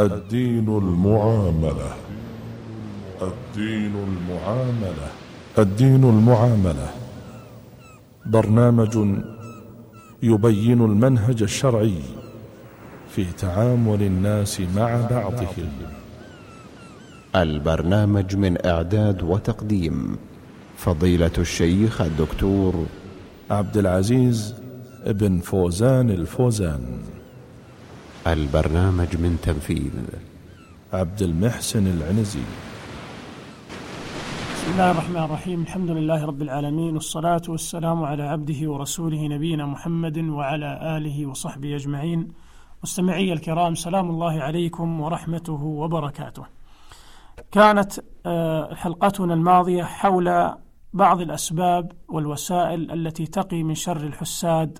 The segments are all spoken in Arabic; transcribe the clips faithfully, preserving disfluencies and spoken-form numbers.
الدين المعاملة الدين المعاملة الدين المعاملة برنامج يبين المنهج الشرعي في تعامل الناس مع بعضهم. البرنامج من إعداد وتقديم فضيلة الشيخ الدكتور عبد العزيز بن فوزان الفوزان. البرنامج من تنفيذ عبد المحسن العنزي. بسم الله الرحمن الرحيم. الحمد لله رب العالمين، والصلاة والسلام على عبده ورسوله نبينا محمد وعلى آله وصحبه أجمعين. مستمعي الكرام، سلام الله عليكم ورحمته وبركاته. كانت حلقتنا الماضية حول بعض الأسباب والوسائل التي تقي من شر الحساد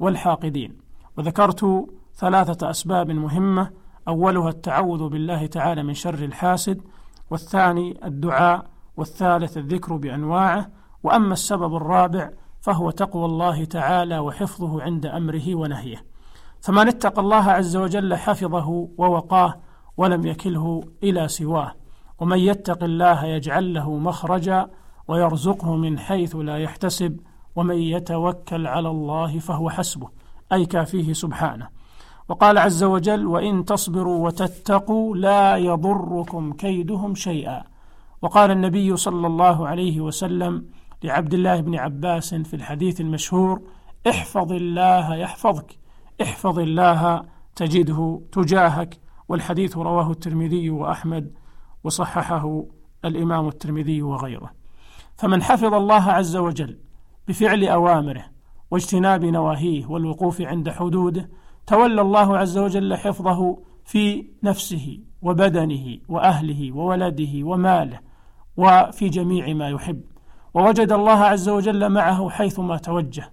والحاقدين، وذكرت ثلاثة أسباب مهمة، أولها التعوذ بالله تعالى من شر الحاسد، والثاني الدعاء، والثالث الذكر بأنواعه، وأما السبب الرابع فهو تقوى الله تعالى وحفظه عند أمره ونهيه. فمن اتقى الله عز وجل حفظه ووقاه ولم يكله إلى سواه، ومن يتق الله يجعل له مخرجا ويرزقه من حيث لا يحتسب، ومن يتوكل على الله فهو حسبه، أي كافيه سبحانه. وقال عز وجل: وإن تصبروا وتتقوا لا يضركم كيدهم شيئا. وقال النبي صلى الله عليه وسلم لعبد الله بن عباس في الحديث المشهور: احفظ الله يحفظك، احفظ الله تجده تجاهك. والحديث رواه الترمذي وأحمد، وصححه الإمام الترمذي وغيره. فمن حفظ الله عز وجل بفعل أوامره واجتناب نواهيه والوقوف عند حدوده، تولى الله عز وجل حفظه في نفسه وبدنه وأهله وولده وماله وفي جميع ما يحب، ووجد الله عز وجل معه حيثما توجه.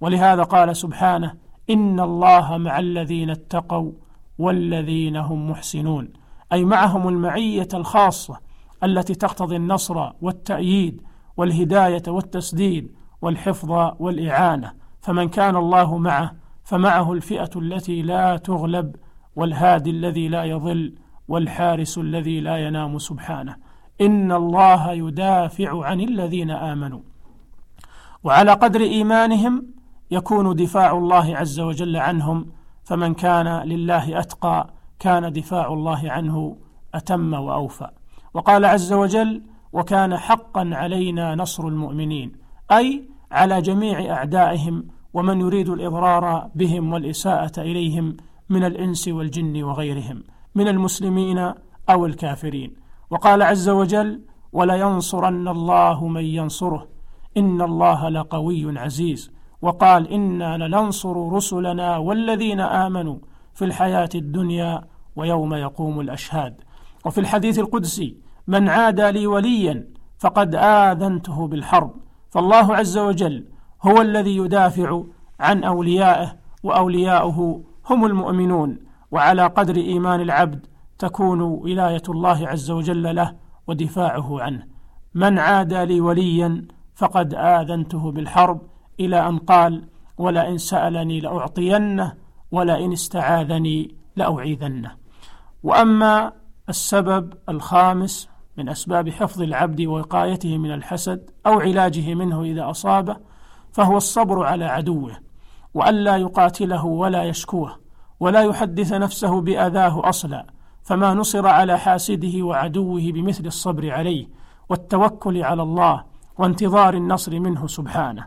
ولهذا قال سبحانه: إن الله مع الذين اتقوا والذين هم محسنون، أي معهم المعية الخاصة التي تقتضي النصر والتأييد والهداية والتسديد والحفظ والإعانة. فمن كان الله معه فمعه الفئة التي لا تغلب، والهادي الذي لا يضل، والحارس الذي لا ينام سبحانه. إن الله يدافع عن الذين آمنوا، وعلى قدر إيمانهم يكون دفاع الله عز وجل عنهم. فمن كان لله أتقى كان دفاع الله عنه أتم وأوفى. وقال عز وجل: وكان حقا علينا نصر المؤمنين، أي على جميع أعدائهم ومن يريد الإضرار بهم والإساءة إليهم من الإنس والجن وغيرهم من المسلمين أو الكافرين. وقال عز وجل: ولينصرن الله من ينصره، إن الله لقوي عزيز. وقال: إنا لننصر رسلنا والذين آمنوا في الحياة الدنيا ويوم يقوم الأشهاد. وفي الحديث القدسي: من عادى لي وليا فقد آذنته بالحرب. فالله عز وجل هو الذي يدافع عن أوليائه، وأولياؤه هم المؤمنون. وعلى قدر إيمان العبد تكون ولاية الله عز وجل له ودفاعه عنه. من عادى لي وليا فقد آذنته بالحرب، إلى أن قال: ولئن سألني لأعطينه، ولئن استعاذني لأعيذنه. وأما السبب الخامس من أسباب حفظ العبد ووقايته من الحسد أو علاجه منه إذا أصابه، فهو الصبر على عدوه، وألا يقاتله ولا يشكوه، ولا يحدث نفسه بأذاه أصلا. فما نصر على حاسده وعدوه بمثل الصبر عليه والتوكل على الله وانتظار النصر منه سبحانه.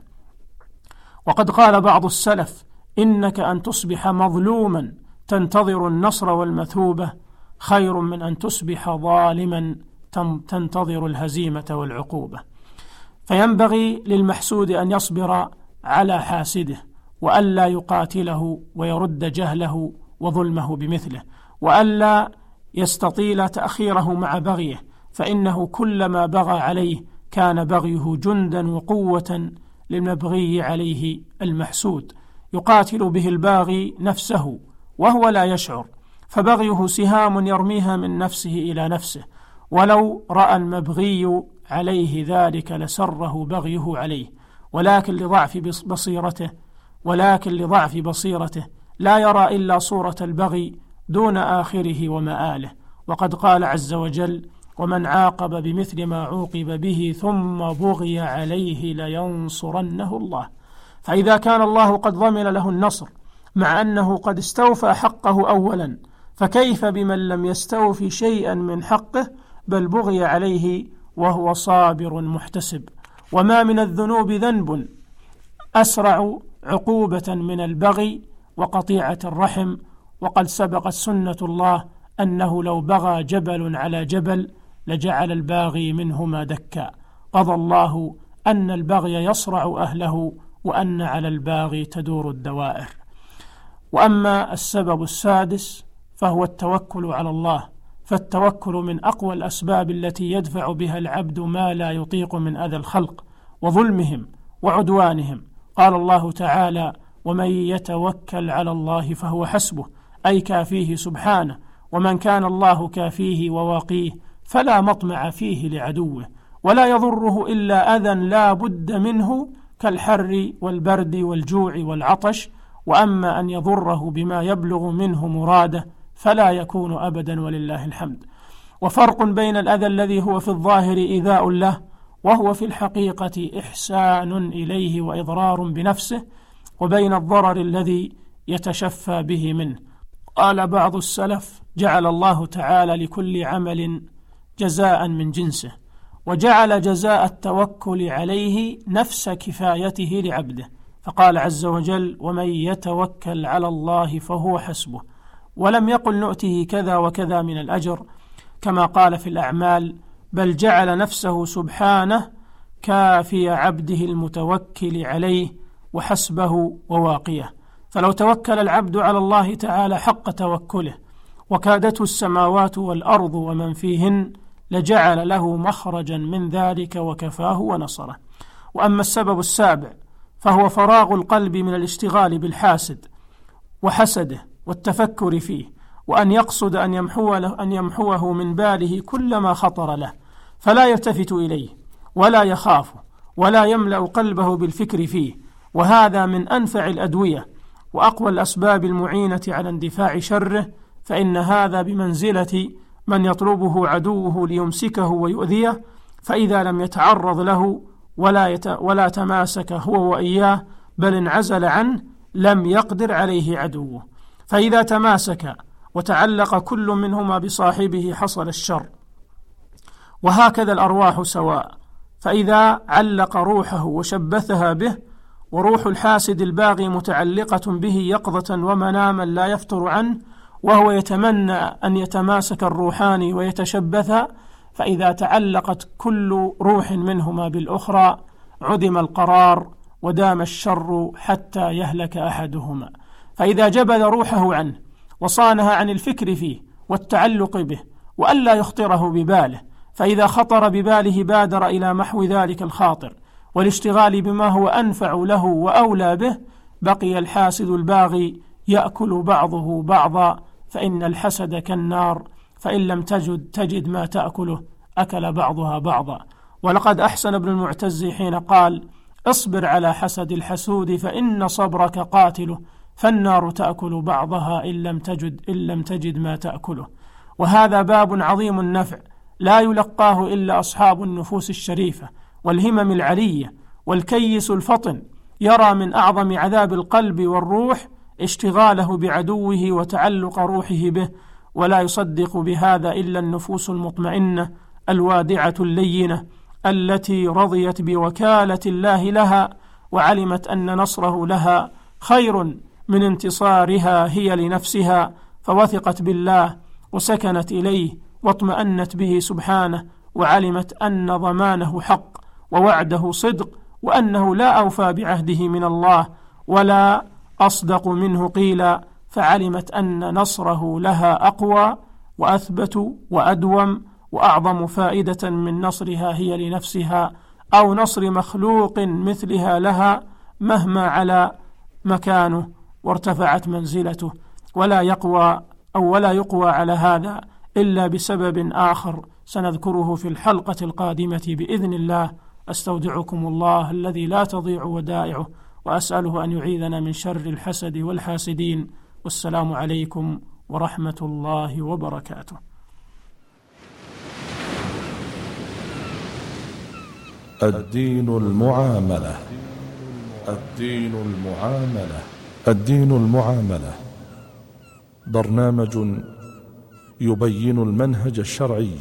وقد قال بعض السلف: إنك أن تصبح مظلوما تنتظر النصر والمثوبة خير من أن تصبح ظالما تنتظر الهزيمة والعقوبة. فينبغي للمحسود أن يصبر على حاسده، وألا يقاتله ويرد جهله وظلمه بمثله، وألا يستطيل تأخيره مع بغيه، فإنه كلما بغى عليه كان بغيه جندا وقوة للمبغي عليه المحسود، يقاتل به الباغي نفسه وهو لا يشعر، فبغيه سهام يرميها من نفسه إلى نفسه، ولو رأى المبغي عليه ذلك لسره بغيه عليه، ولكن لضعف بصيرته ولكن لضعف بصيرته لا يرى إلا صورة البغي دون آخره ومآله. وقد قال عز وجل: ومن عاقب بمثل ما عوقب به ثم بغي عليه لينصرنه الله. فإذا كان الله قد ضمن له النصر مع أنه قد استوفى حقه أولا، فكيف بمن لم يستوفي شيئا من حقه بل بغي عليه وهو صابر محتسب؟ وما من الذنوب ذنب أسرع عقوبة من البغي وقطيعة الرحم. وقد سبقت سنة الله أنه لو بغى جبل على جبل لجعل الباغي منهما دكا. قضى الله أن البغي يصرع أهله، وأن على الباغي تدور الدوائر. وأما السبب السادس فهو التوكل على الله، فالتوكل من أقوى الأسباب التي يدفع بها العبد ما لا يطيق من أذى الخلق وظلمهم وعدوانهم. قال الله تعالى: ومن يتوكل على الله فهو حسبه، أي كافيه سبحانه. ومن كان الله كافيه وواقيه فلا مطمع فيه لعدوه، ولا يضره إلا أذى لا بد منه كالحر والبرد والجوع والعطش. وأما أن يضره بما يبلغ منه مراده فلا يكون أبدا ولله الحمد. وفرق بين الأذى الذي هو في الظاهر إيذاء له وهو في الحقيقة إحسان إليه وإضرار بنفسه، وبين الضرر الذي يتشفى به منه. قال بعض السلف: جعل الله تعالى لكل عمل جزاء من جنسه، وجعل جزاء التوكل عليه نفس كفايته لعبده. فقال عز وجل: ومن يتوكل على الله فهو حسبه، ولم يقل نؤته كذا وكذا من الأجر كما قال في الأعمال، بل جعل نفسه سبحانه كافي عبده المتوكل عليه وحسبه وواقيه. فلو توكل العبد على الله تعالى حق توكله وكادته السماوات والأرض ومن فيهن لجعل له مخرجا من ذلك وكفاه ونصره. وأما السبب السابع فهو فراغ القلب من الاشتغال بالحاسد وحسده والتفكر فيه، وأن يقصد أن يمحو أن يمحوه من باله كل ما خطر له، فلا يلتفت إليه ولا يخافه ولا يملأ قلبه بالفكر فيه. وهذا من أنفع الأدوية وأقوى الأسباب المعينة على اندفاع شره، فإن هذا بمنزلة من يطلبه عدوه ليمسكه ويؤذيه، فإذا لم يتعرض له ولا, يت... ولا تماسك هو وإياه بل انعزل عنه لم يقدر عليه عدوه. فإذا تماسك وتعلق كل منهما بصاحبه حصل الشر. وهكذا الأرواح سواء، فإذا علق روحه وشبثها به، وروح الحاسد الباغي متعلقة به يقظة ومناما لا يفتر عنه، وهو يتمنى أن يتماسك الروحان ويتشبثا، فإذا تعلقت كل روح منهما بالأخرى عدم القرار ودام الشر حتى يهلك أحدهما. فإذا جبل روحه عنه وصانها عن الفكر فيه والتعلق به وألا يخطره بباله، فإذا خطر بباله بادر إلى محو ذلك الخاطر والاشتغال بما هو أنفع له وأولى به، بقي الحاسد الباغي يأكل بعضه بعضا، فإن الحسد كالنار، فإن لم تجد تجد ما تأكله أكل بعضها بعضا. ولقد أحسن ابن المعتز حين قال: اصبر على حسد الحسود فإن صبرك قاتله، فالنار تأكل بعضها إن لم تجد, إن لم تجد ما تأكله. وهذا باب عظيم النفع لا يلقاه إلا أصحاب النفوس الشريفة والهمم العلية. والكيس الفطن يرى من أعظم عذاب القلب والروح اشتغاله بعدوه وتعلق روحه به، ولا يصدق بهذا إلا النفوس المطمئنة الوادعة اللينة التي رضيت بوكالة الله لها وعلمت أن نصره لها خير من انتصارها هي لنفسها، فوثقت بالله وسكنت إليه واطمأنت به سبحانه، وعلمت أن ضمانه حق ووعده صدق، وأنه لا أوفى بعهده من الله ولا أصدق منه قيلا، فعلمت أن نصره لها أقوى وأثبت وأدوم وأعظم فائدة من نصرها هي لنفسها أو نصر مخلوق مثلها لها مهما على مكانه وارتفعت منزلته. ولا يقوى أو ولا يقوى على هذا إلا بسبب آخر سنذكره في الحلقة القادمة بإذن الله. أستودعكم الله الذي لا تضيع ودائعه، وأسأله أن يعيذنا من شر الحسد والحاسدين. والسلام عليكم ورحمة الله وبركاته. الدين المعاملة الدين المعاملة الدين المعاملة برنامج يبين المنهج الشرعي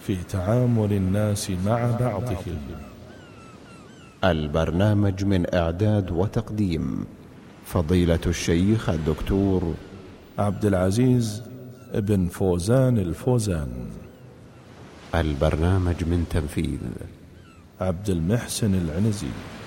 في تعامل الناس مع بعضهم. البرنامج من إعداد وتقديم فضيلة الشيخ الدكتور عبد العزيز بن فوزان الفوزان. البرنامج من تنفيذ عبد المحسن العنزي.